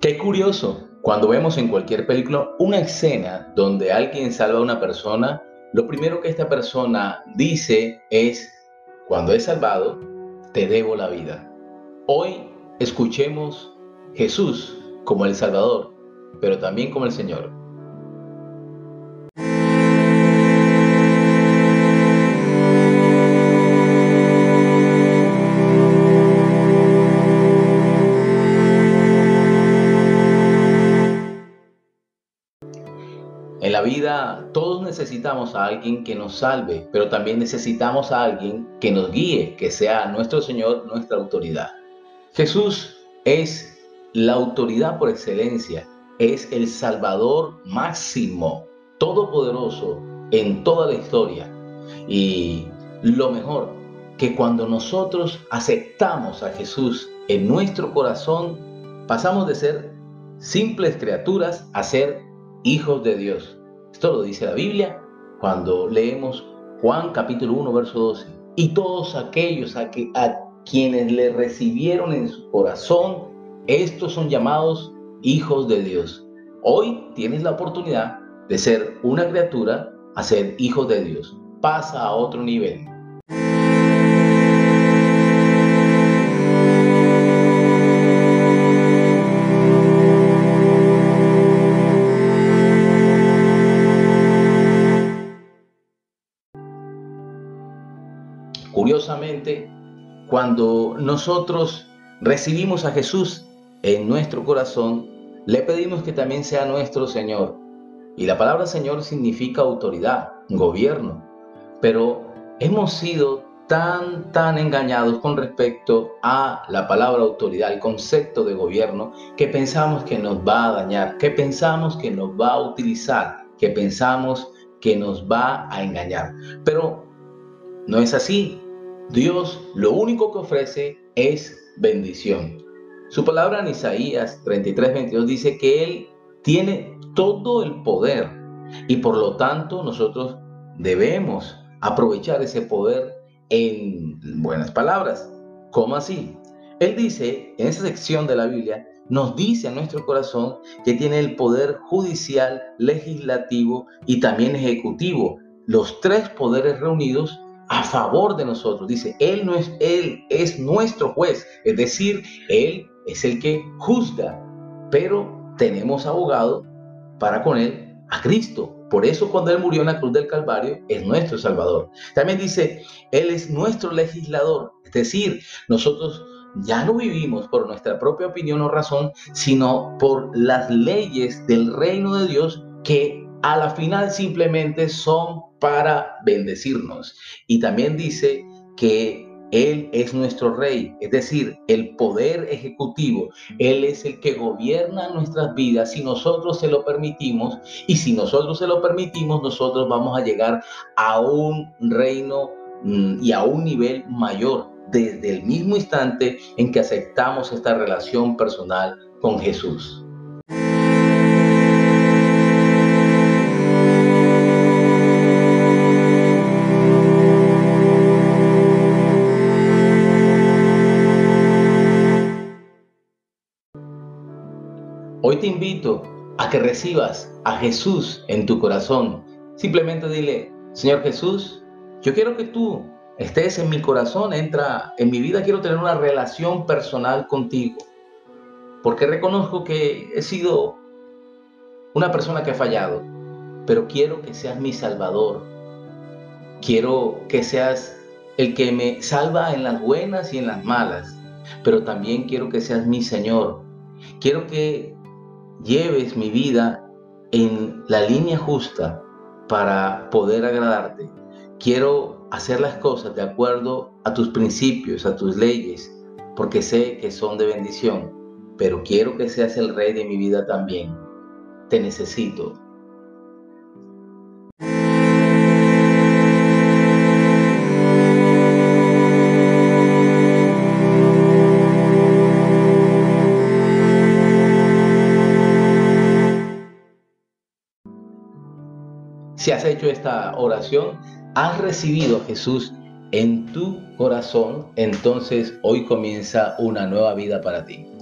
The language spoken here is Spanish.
Qué curioso, cuando vemos en cualquier película una escena donde alguien salva a una persona, lo primero que esta persona dice es, cuando he salvado, te debo la vida. Hoy escuchemos Jesús como el Salvador, pero también como el Señor. En la vida todos necesitamos a alguien que nos salve, pero también necesitamos a alguien que nos guíe, que sea nuestro Señor, nuestra autoridad. Jesús es la autoridad por excelencia, es el Salvador máximo, todopoderoso en toda la historia. Y lo mejor, que cuando nosotros aceptamos a Jesús en nuestro corazón, pasamos de ser simples criaturas a ser hijos de Dios. Esto lo dice la Biblia cuando leemos Juan capítulo 1 verso 12. Y todos aquellos a quienes le recibieron en su corazón, estos son llamados hijos de Dios. Hoy tienes la oportunidad de ser una criatura a ser hijo de Dios. Pasa a otro nivel. Curiosamente, cuando nosotros recibimos a Jesús en nuestro corazón, le pedimos que también sea nuestro Señor. Y la palabra Señor significa autoridad, gobierno. Pero hemos sido tan engañados con respecto a la palabra autoridad, el concepto de gobierno, que pensamos que nos va a dañar, que pensamos que nos va a utilizar, que pensamos que nos va a engañar. Pero no es así. Dios lo único que ofrece es bendición. Su palabra en Isaías 33:22 dice que Él tiene todo el poder y por lo tanto nosotros debemos aprovechar ese poder en buenas palabras. ¿Cómo así? Él dice, en esa sección de la Biblia, nos dice a nuestro corazón que tiene el poder judicial, legislativo y también ejecutivo. Los tres poderes reunidos a favor de nosotros. Dice, Él es nuestro juez, es decir, Él es el que juzga, pero tenemos abogado para con Él a Cristo. Por eso cuando Él murió en la cruz del Calvario, es nuestro Salvador. También dice, Él es nuestro legislador, es decir, nosotros ya no vivimos por nuestra propia opinión o razón, sino por las leyes del reino de Dios que a la final simplemente son para bendecirnos. Y también dice que Él es nuestro Rey, es decir, el poder ejecutivo. Él es el que gobierna nuestras vidas si nosotros se lo permitimos. Y si nosotros se lo permitimos, nosotros vamos a llegar a un reino y a un nivel mayor desde el mismo instante en que aceptamos esta relación personal con Jesús. Hoy te invito a que recibas a Jesús en tu corazón. Simplemente dile, Señor Jesús, yo quiero que tú estés en mi corazón, entra en mi vida, quiero tener una relación personal contigo. Porque reconozco que he sido una persona que ha fallado, pero quiero que seas mi Salvador. Quiero que seas el que me salva en las buenas y en las malas, pero también quiero que seas mi Señor. Quiero que lleves mi vida en la línea justa para poder agradarte. Quiero hacer las cosas de acuerdo a tus principios, a tus leyes, porque sé que son de bendición, pero quiero que seas el Rey de mi vida también. Te necesito. Si has hecho esta oración, has recibido a Jesús en tu corazón, entonces hoy comienza una nueva vida para ti.